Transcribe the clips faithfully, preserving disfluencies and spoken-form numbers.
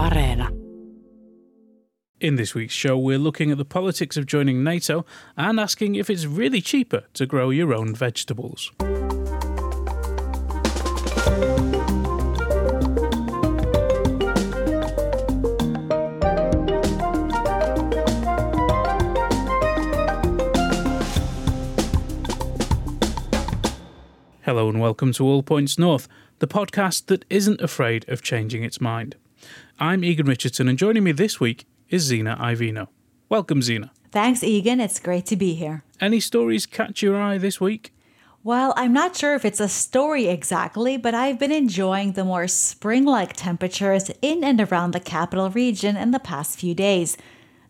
Areena. In this week's show, we're looking at the politics of joining NATO and asking if it's really cheaper to grow your own vegetables. Hello and welcome to All Points North, the podcast that isn't afraid of changing its mind. I'm Egan Richardson, and joining me this week is Zena Iovino. Welcome, Zena. Thanks, Egan. It's great to be here. Any stories catch your eye this week? Well, I'm not sure if it's a story exactly, but I've been enjoying the more spring-like temperatures in and around the capital region in the past few days.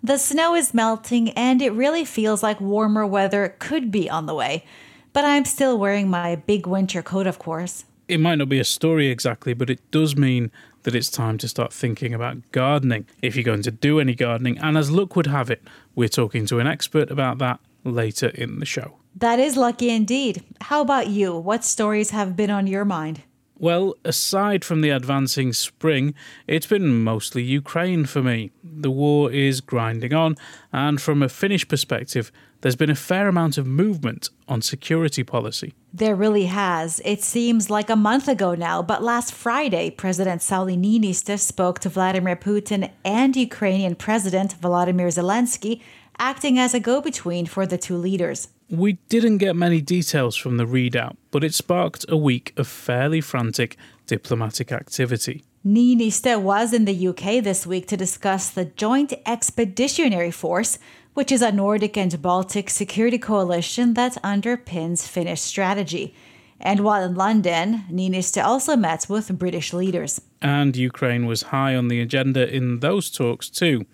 The snow is melting, and it really feels like warmer weather could be on the way. But I'm still wearing my big winter coat, of course. It might not be a story exactly, but it does mean that it's time to start thinking about gardening, if you're going to do any gardening. And as luck would have it, we're talking to an expert about that later in the show. That is lucky indeed. How about you? What stories have been on your mind? Well, aside from the advancing spring, it's been mostly Ukraine for me. The war is grinding on, and from a Finnish perspective, there's been a fair amount of movement on security policy. There really has. It seems like a month ago now, but last Friday, President Sauli Niinistö spoke to Vladimir Putin and Ukrainian President Volodymyr Zelensky, acting as a go-between for the two leaders. We didn't get many details from the readout, but it sparked a week of fairly frantic diplomatic activity. Niinistö was in the U K this week to discuss the Joint Expeditionary Force, which is a Nordic and Baltic security coalition that underpins Finnish strategy. And while in London, Niinistö also met with British leaders. And Ukraine was high on the agenda in those talks too.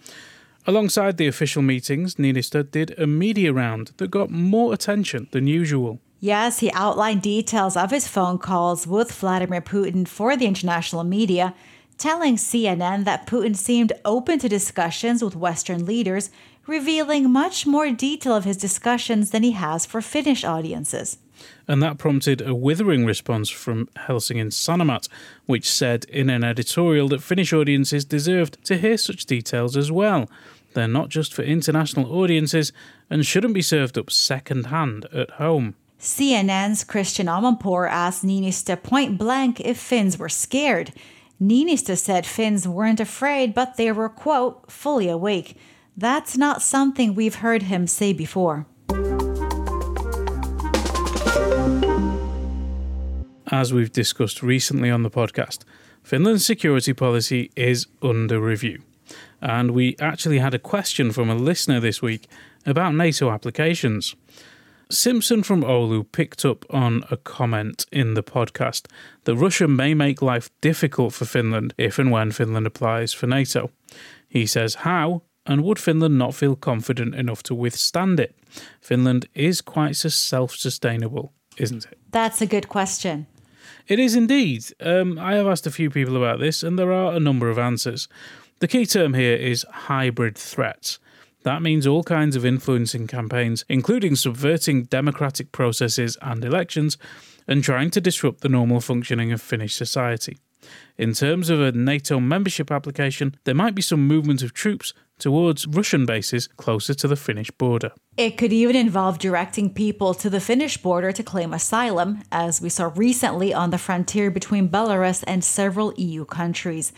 Alongside the official meetings, Niinistö did a media round that got more attention than usual. Yes, he outlined details of his phone calls with Vladimir Putin for the international media, telling C N N that Putin seemed open to discussions with Western leaders, revealing much more detail of his discussions than he has for Finnish audiences. And that prompted a withering response from Helsingin Sanomat, which said in an editorial that Finnish audiences deserved to hear such details as well. They're not just for international audiences and shouldn't be served up second-hand at home. C N N's Christian Amanpour asked Niinistö point blank if Finns were scared. Niinistö said Finns weren't afraid, but they were, quote, fully awake. That's not something we've heard him say before. As we've discussed recently on the podcast, Finland's security policy is under review. And we actually had a question from a listener this week about NATO applications. Simpson from Oulu picked up on a comment in the podcast that Russia may make life difficult for Finland if and when Finland applies for NATO. He says, how? And would Finland not feel confident enough to withstand it? Finland is quite self-sustainable, isn't it? That's a good question. It is indeed. Um, I have asked a few people about this, and there are a number of answers. The key term here is hybrid threats. That means all kinds of influencing campaigns, including subverting democratic processes and elections, and trying to disrupt the normal functioning of Finnish society. In terms of a NATO membership application, there might be some movement of troops towards Russian bases closer to the Finnish border. It could even involve directing people to the Finnish border to claim asylum, as we saw recently on the frontier between Belarus and several E U countries.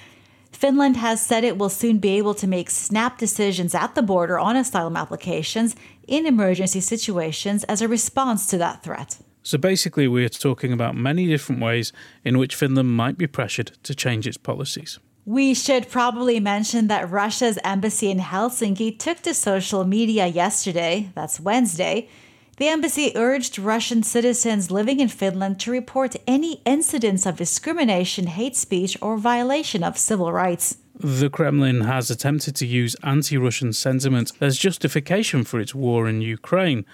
Finland has said it will soon be able to make snap decisions at the border on asylum applications in emergency situations as a response to that threat. So basically, we're talking about many different ways in which Finland might be pressured to change its policies. We should probably mention that Russia's embassy in Helsinki took to social media yesterday, that's Wednesday. The embassy urged Russian citizens living in Finland to report any incidents of discrimination, hate speech, or violation of civil rights. The Kremlin has attempted to use anti-Russian sentiment as justification for its war in Ukraine,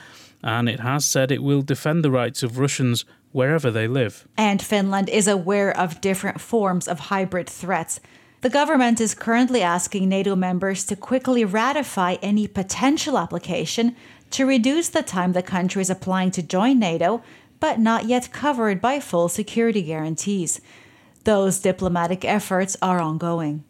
and it has said it will defend the rights of Russians wherever they live. And Finland is aware of different forms of hybrid threats. The government is currently asking NATO members to quickly ratify any potential application to reduce the time the country is applying to join NATO, but not yet covered by full security guarantees. Those diplomatic efforts are ongoing.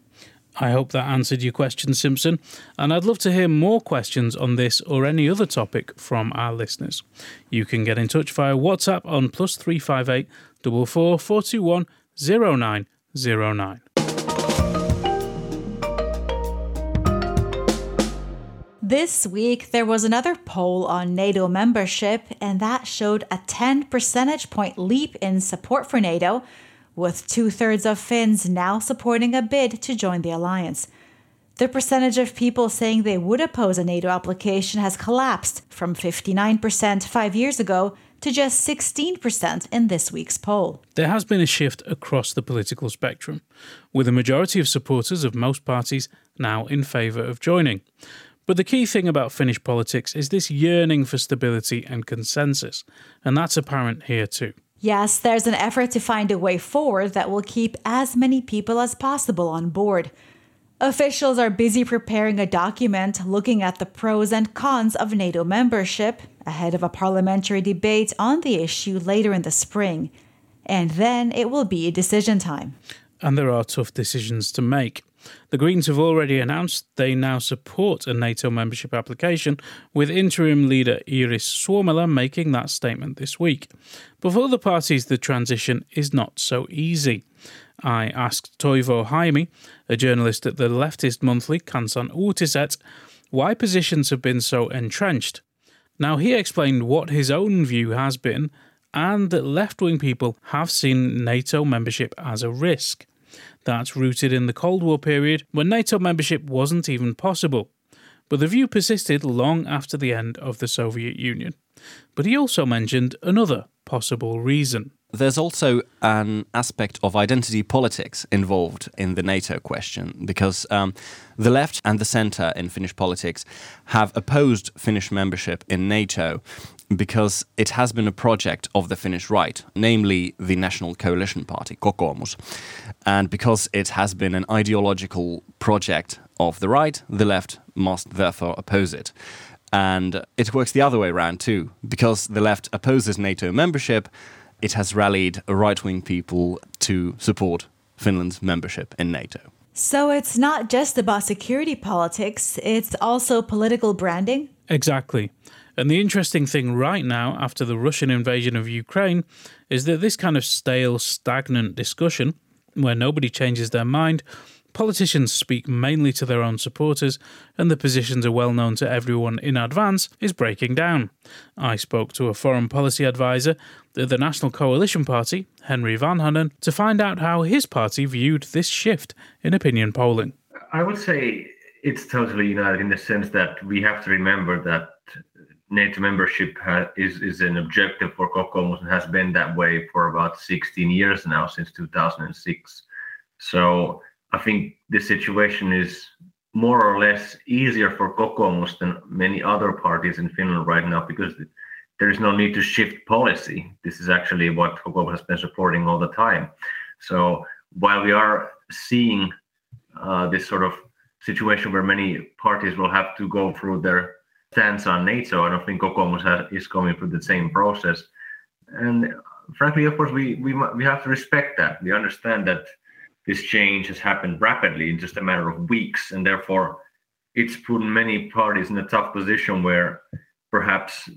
I hope that answered your question, Simpson. And I'd love to hear more questions on this or any other topic from our listeners. You can get in touch via WhatsApp on plus three five eight double four four two one zero nine zero nine. This week, there was another poll on NATO membership, and that showed a ten percentage point leap in support for NATO, with two-thirds of Finns now supporting a bid to join the alliance. The percentage of people saying they would oppose a NATO application has collapsed from fifty-nine percent five years ago to just sixteen percent in this week's poll. There has been a shift across the political spectrum, with a majority of supporters of most parties now in favour of joining. But the key thing about Finnish politics is this yearning for stability and consensus, and that's apparent here too. Yes, there's an effort to find a way forward that will keep as many people as possible on board. Officials are busy preparing a document looking at the pros and cons of NATO membership ahead of a parliamentary debate on the issue later in the spring. And then it will be decision time. And there are tough decisions to make. The Greens have already announced they now support a NATO membership application, with interim leader Iiris Suomela making that statement this week. But for other parties, the transition is not so easy. I asked Toivo Haimi, a journalist at the leftist monthly Kansan Uutiset, why positions have been so entrenched. Now, he explained what his own view has been, and that left-wing people have seen NATO membership as a risk. That's rooted in the Cold War period, when NATO membership wasn't even possible. But the view persisted long after the end of the Soviet Union. But he also mentioned another possible reason. There's also an aspect of identity politics involved in the NATO question, because um, the left and the centre in Finnish politics have opposed Finnish membership in NATO because it has been a project of the Finnish right, namely the National Coalition Party, Kokoomus. And because it has been an ideological project of the right, the left must therefore oppose it. And it works the other way around too. Because the left opposes NATO membership, it has rallied right-wing people to support Finland's membership in NATO. So it's not just about security politics, it's also political branding? Exactly. And the interesting thing right now, after the Russian invasion of Ukraine, is that this kind of stale, stagnant discussion, where nobody changes their mind, politicians speak mainly to their own supporters, and the positions are well known to everyone in advance, is breaking down. I spoke to a foreign policy advisor at the National Coalition Party, Henri Vanhanen, to find out how his party viewed this shift in opinion polling. I would say it's totally united in the sense that we have to remember that NATO membership ha- is, is an objective for Kokoomus and has been that way for about sixteen years now, since two thousand six. So I think the situation is more or less easier for Kokoomus than many other parties in Finland right now, because there is no need to shift policy. This is actually what Kokoomus has been supporting all the time. So while we are seeing uh, this sort of situation where many parties will have to go through their stance on NATO, I don't think Kokoomus has, is going through the same process. And frankly, of course, we, we we have to respect that. We understand that this change has happened rapidly in just a matter of weeks, and therefore it's put many parties in a tough position where perhaps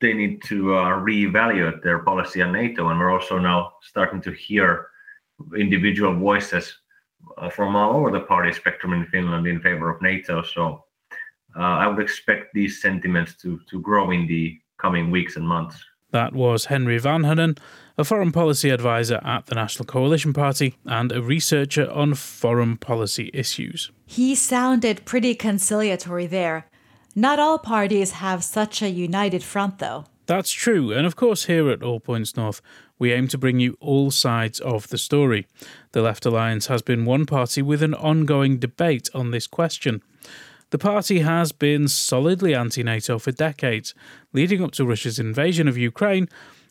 they need to uh, reevaluate their policy on NATO. And we're also now starting to hear individual voices uh, from all over the party spectrum in Finland in favor of NATO. So uh, I would expect these sentiments to, to grow in the coming weeks and months. That was Henri Vanhanen, a foreign policy advisor at the National Coalition Party and a researcher on foreign policy issues. He sounded pretty conciliatory there. Not all parties have such a united front, though. That's true, and of course here at All Points North, we aim to bring you all sides of the story. The Left Alliance has been one party with an ongoing debate on this question. The party has been solidly anti-NATO for decades, leading up to Russia's invasion of Ukraine,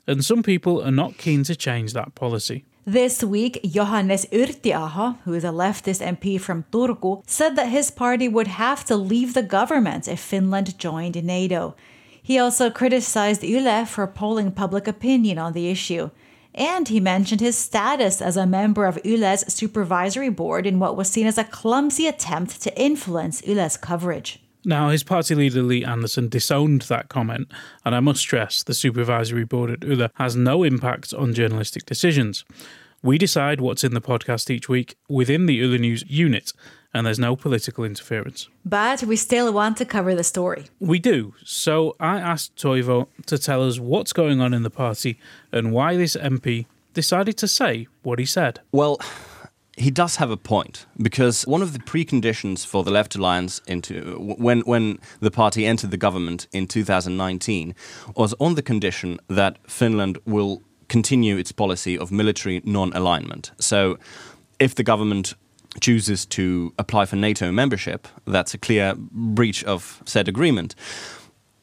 and some people are not keen to change that policy. This week, Johannes Yrjönaho, who is a leftist M P from Turku, said that his party would have to leave the government if Finland joined NATO. He also criticized Yle for polling public opinion on the issue. And he mentioned his status as a member of Yle's supervisory board in what was seen as a clumsy attempt to influence Yle's coverage. Now, his party leader, Li Andersson, disowned that comment, and I must stress the supervisory board at Yle has no impact on journalistic decisions. We decide what's in the podcast each week within the Yle News unit, and there's no political interference. But we still want to cover the story. We do. So I asked Toivo to tell us what's going on in the party and why this M P decided to say what he said. Well, he does have a point, because one of the preconditions for the Left Alliance into when when the party entered the government in two thousand nineteen was on the condition that Finland will continue its policy of military non-alignment. So if the government chooses to apply for NATO membership, that's a clear breach of said agreement.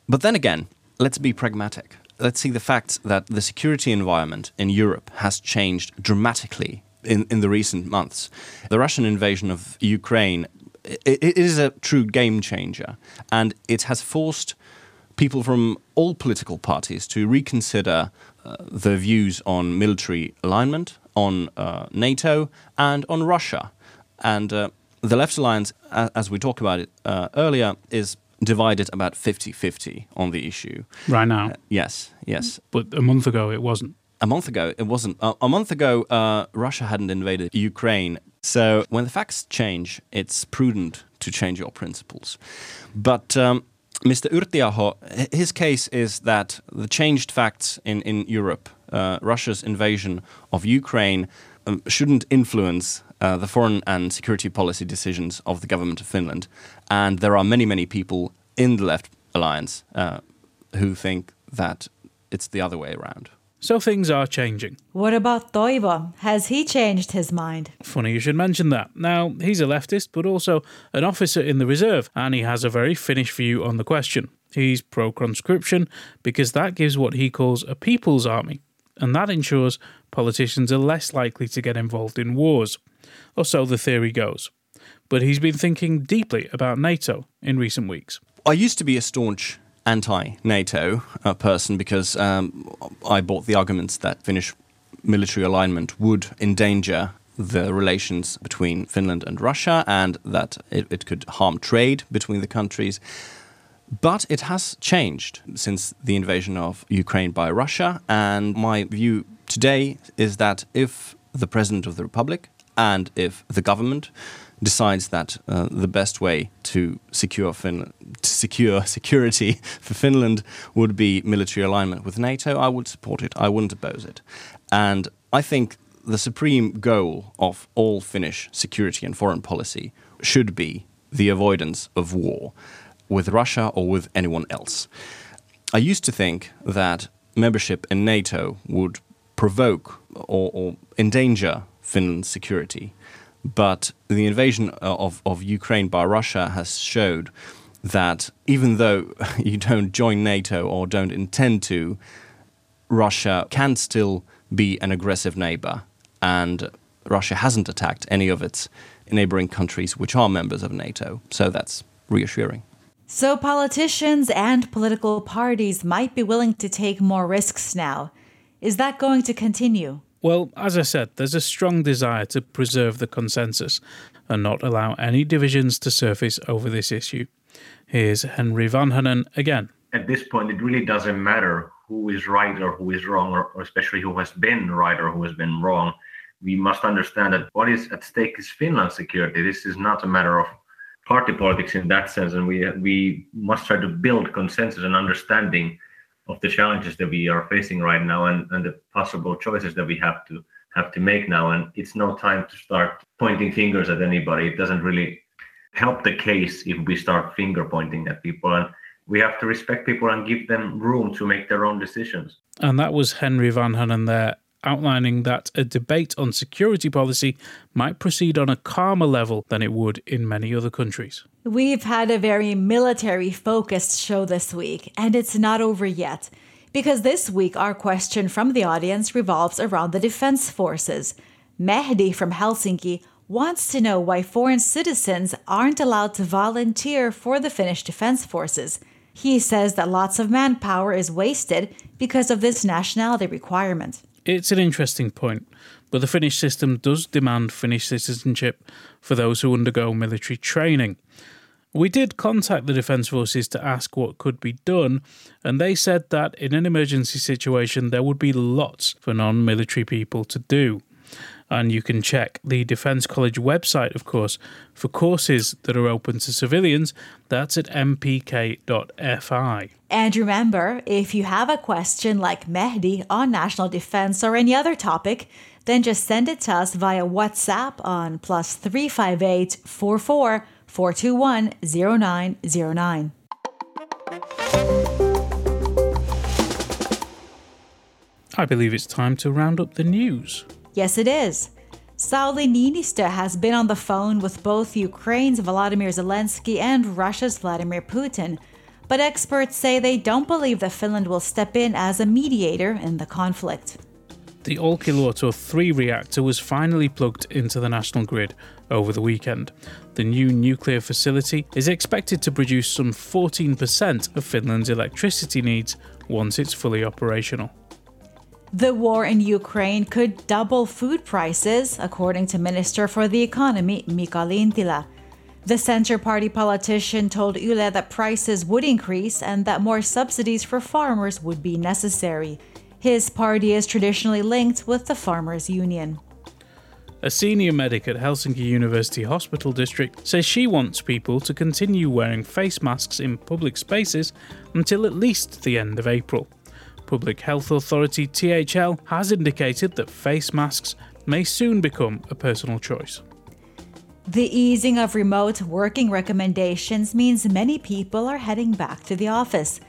But then again, let's be pragmatic. Let's see the fact that the security environment in Europe has changed dramatically in, in the recent months. The Russian invasion of Ukraine, it, it is a true game changer, and it has forced people from all political parties to reconsider uh, their views on military alignment, on uh, NATO, and on Russia. And uh, the Left Alliance, as we talked about it uh, earlier, is divided about fifty-fifty on the issue. Right now? Uh, yes, yes. But a month ago it wasn't. A month ago it wasn't. Uh, a month ago uh, Russia hadn't invaded Ukraine. So when the facts change, it's prudent to change your principles. But Um, Mister Yrjönaho, his case is that the changed facts in, in Europe, uh, Russia's invasion of Ukraine, um, shouldn't influence uh, the foreign and security policy decisions of the government of Finland. And there are many, many people in the Left Alliance uh, who think that it's the other way around. So things are changing. What about Toivo? Has he changed his mind? Funny you should mention that. Now, he's a leftist, but also an officer in the reserve, and he has a very Finnish view on the question. He's pro-conscription, because that gives what he calls a people's army, and that ensures politicians are less likely to get involved in wars. Or so the theory goes. But he's been thinking deeply about NATO in recent weeks. I used to be a staunch anti-NATO uh, person because um, I bought the arguments that Finnish military alignment would endanger the relations between Finland and Russia, and that it, it could harm trade between the countries. But it has changed since the invasion of Ukraine by Russia, and my view today is that if the President of the Republic and if the government decides that uh, the best way to secure Finland, to secure security for Finland would be military alignment with NATO, I would support it. I wouldn't oppose it. And I think the supreme goal of all Finnish security and foreign policy should be the avoidance of war with Russia or with anyone else. I used to think that membership in NATO would provoke or, or endanger Finland's security. But the invasion of, of Ukraine by Russia has showed that even though you don't join NATO or don't intend to, Russia can still be an aggressive neighbor. And Russia hasn't attacked any of its neighboring countries which are members of NATO. So that's reassuring. So politicians and political parties might be willing to take more risks now. Is that going to continue? Well, as I said, there's a strong desire to preserve the consensus and not allow any divisions to surface over this issue. Here's Henri Vanhanen again. At this point, it really doesn't matter who is right or who is wrong, or especially who has been right or who has been wrong. We must understand that what is at stake is Finland's security. This is not a matter of party politics in that sense, and we we must try to build consensus and understanding of the challenges that we are facing right now and, and the possible choices that we have to have to make now. And it's no time to start pointing fingers at anybody. It doesn't really help the case if we start finger pointing at people. And we have to respect people and give them room to make their own decisions. And that was Henri Vanhanen there, outlining that a debate on security policy might proceed on a calmer level than it would in many other countries. We've had a very military-focused show this week, and it's not over yet, because this week our question from the audience revolves around the defense forces. Mehdi from Helsinki wants to know why foreign citizens aren't allowed to volunteer for the Finnish defense forces. He says that lots of manpower is wasted because of this nationality requirement. it's an interesting point, but the Finnish system does demand Finnish citizenship for those who undergo military training. We did contact the Defence Forces to ask what could be done, and they said that in an emergency situation there would be lots for non-military people to do. And you can check the Defence College website, of course, for courses that are open to civilians. That's at m p k dot f i. And remember, if you have a question like Mehdi on national defence or any other topic, then just send it to us via WhatsApp on plus three five eight four four four two one zero nine zero nine. I believe it's time to round up the news. Yes, it is. Sauli Niinistö has been on the phone with both Ukraine's Volodymyr Zelensky and Russia's Vladimir Putin, but experts say they don't believe that Finland will step in as a mediator in the conflict. The Olkiluoto three reactor was finally plugged into the national grid over the weekend. The new nuclear facility is expected to produce some fourteen percent of Finland's electricity needs once it's fully operational. The war in Ukraine could double food prices, according to Minister for the Economy Mikael Lintilä. The Centre Party politician told Yle that prices would increase and that more subsidies for farmers would be necessary. His party is traditionally linked with the Farmers' Union. A senior medic at Helsinki University Hospital District says she wants people to continue wearing face masks in public spaces until at least the end of April. Public Health Authority T H L has indicated that face masks may soon become a personal choice. The easing of remote working recommendations means many people are heading back to the office.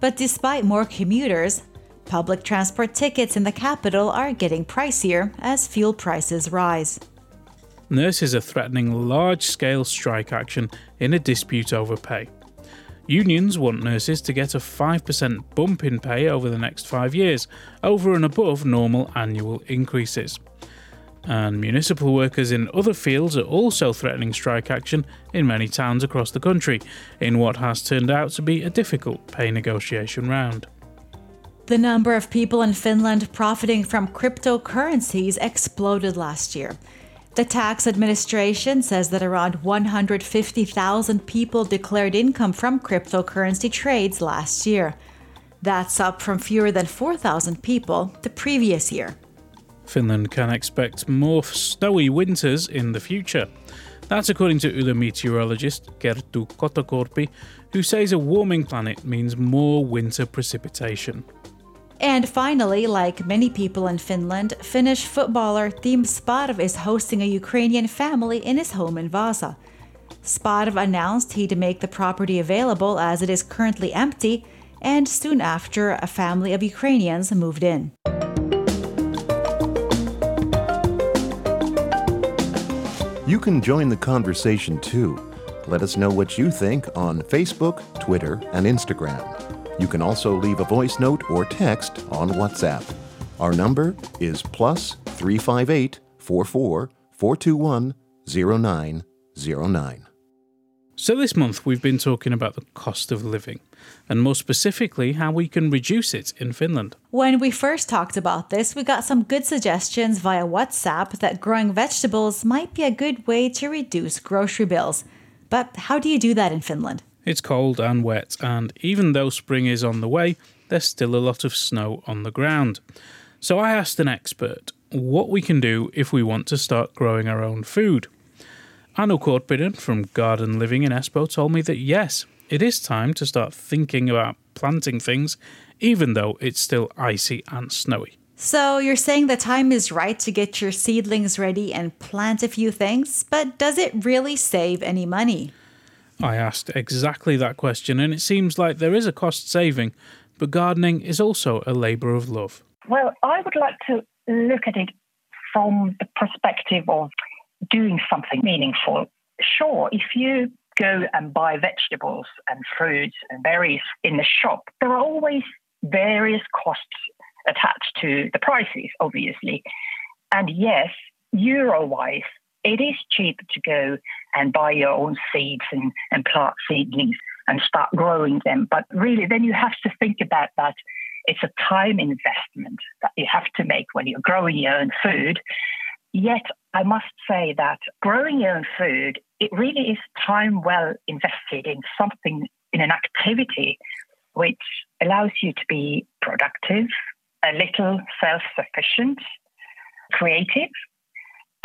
But despite more commuters, public transport tickets in the capital are getting pricier as fuel prices rise. Nurses are threatening large-scale strike action in a dispute over pay. Unions want nurses to get a five percent bump in pay over the next five years, over and above normal annual increases. And municipal workers in other fields are also threatening strike action in many towns across the country, in what has turned out to be a difficult pay negotiation round. The number of people in Finland profiting from cryptocurrencies exploded last year. The tax administration says that around one hundred fifty thousand people declared income from cryptocurrency trades last year. That's up from fewer than four thousand people the previous year. Finland can expect more snowy winters in the future. That's according to Yle meteorologist Kerttu Kotakorpi, who says a warming planet means more winter precipitation. And finally, like many people in Finland, Finnish footballer Tim Sparv is hosting a Ukrainian family in his home in Vasa. Sparv announced he'd make the property available as it is currently empty, and soon after, a family of Ukrainians moved in. You can join the conversation too. Let us know what you think on Facebook, Twitter, and Instagram. You can also leave a voice note or text on WhatsApp. Our number is plus three five eight four four four two one zero nine zero nine. So this month we've been talking about the cost of living, and more specifically how we can reduce it in Finland. When we first talked about this, we got some good suggestions via WhatsApp that growing vegetables might be a good way to reduce grocery bills. But how do you do that in Finland? It's cold and wet, and even though spring is on the way, there's still a lot of snow on the ground. So I asked an expert what we can do if we want to start growing our own food. Anu Kortbidden from Garden Living in Espoo told me that yes, it is time to start thinking about planting things, even though it's still icy and snowy. So you're saying the time is right to get your seedlings ready and plant a few things, but does it really save any money? I asked exactly that question, and it seems like there is a cost saving, but gardening is also a labour of love. Well, I would like to look at it from the perspective of doing something meaningful. Sure, if you go and buy vegetables and fruits and berries in the shop, there are always various costs attached to the prices, obviously. And yes, euro-wise, it is cheaper to go and buy your own seeds and, and plant seedlings and start growing them. But really, then you have to think about that It's a time investment that you have to make when you're growing your own food. Yet I must say that growing your own food, it really is time well invested in something, in an activity which allows you to be productive, a little self-sufficient, creative,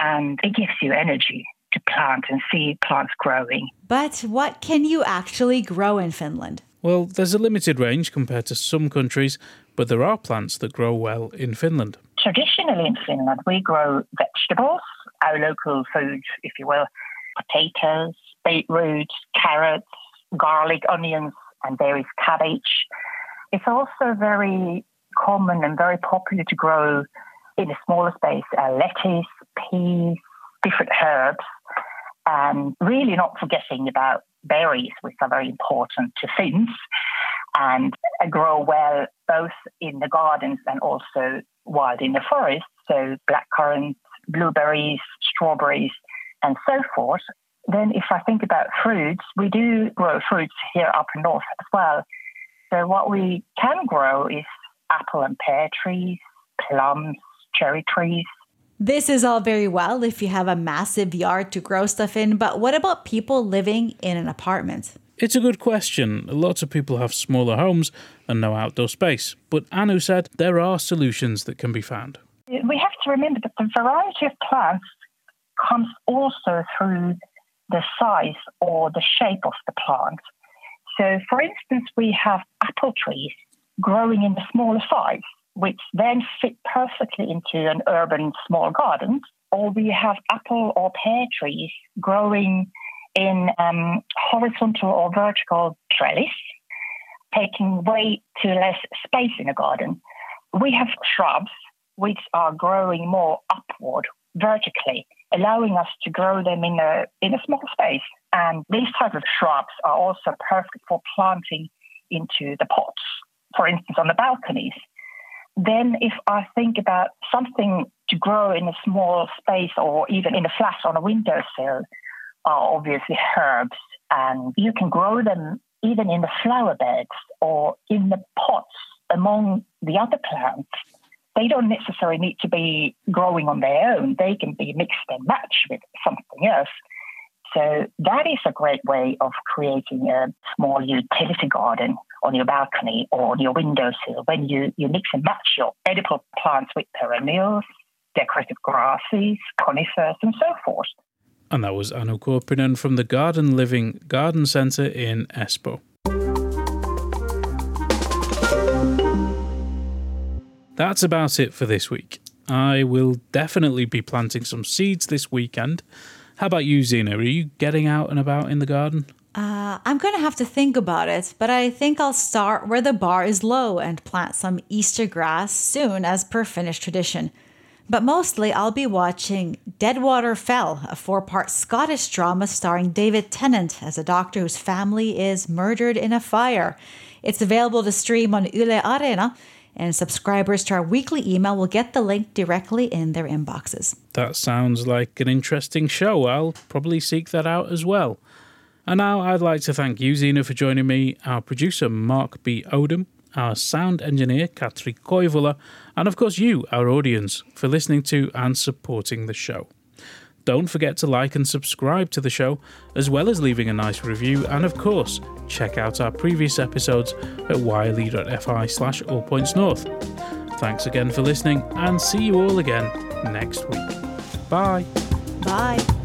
and it gives you energy to plant and see plants growing. But what can you actually grow in Finland? Well, there's a limited range compared to some countries, but there are plants that grow well in Finland. Traditionally in Finland, we grow vegetables, our local food, if you will, potatoes, beetroot, carrots, garlic, onions, and there is cabbage. It's also very common and very popular to grow in a smaller space, uh, lettuce, peas, different herbs, and really not forgetting about berries, which are very important to Finns and grow well both in the gardens and also wild in the forest, so blackcurrants, blueberries, strawberries, and so forth. Then if I think about fruits, we do grow fruits here up north as well. So what we can grow is apple and pear trees, plums, cherry trees. This is all very well if you have a massive yard to grow stuff in, but what about people living in an apartment? It's a good question. Lots of people have smaller homes and no outdoor space. But Anu said there are solutions that can be found. We have to remember that the variety of plants comes also through the size or the shape of the plant. So, for instance, we have apple trees growing in the smaller size, which then fit perfectly into an urban small garden, or we have apple or pear trees growing in um, horizontal or vertical trellis, taking way too less space in a garden. We have shrubs which are growing more upward, vertically, allowing us to grow them in a in a small space. And these types of shrubs are also perfect for planting into the pots, for instance, on the balconies. Then if I think about something to grow in a small space or even in a flat on a windowsill, are obviously herbs, and you can grow them even in the flower beds or in the pots among the other plants. They don't necessarily need to be growing on their own. They can be mixed and matched with something else. So that is a great way of creating a small utility garden on your balcony or on your windowsill when you, you mix and match your edible plants with perennials, decorative grasses, conifers and so forth. And that was Anu Kortbidden from the Garden Living Garden Centre in Espoo. That's about it for this week. I will definitely be planting some seeds this weekend. How about you, Zena? Are you getting out and about in the garden? Uh, I'm going to have to think about it, but I think I'll start where the bar is low and plant some Easter grass soon as per Finnish tradition. But mostly I'll be watching Deadwater Fell, a four-part Scottish drama starring David Tennant as a doctor whose family is murdered in a fire. It's available to stream on Yle Areena, and subscribers to our weekly email will get the link directly in their inboxes. That sounds like an interesting show. I'll probably seek that out as well. And now I'd like to thank you, Zena, for joining me, our producer Mark B. Odom, our sound engineer Katri Koivula, and of course you, our audience, for listening to and supporting the show. Don't forget to like and subscribe to the show, as well as leaving a nice review, and of course, check out our previous episodes at wiley.fi slash all points north. Thanks again for listening, and see you all again next week. Bye. Bye.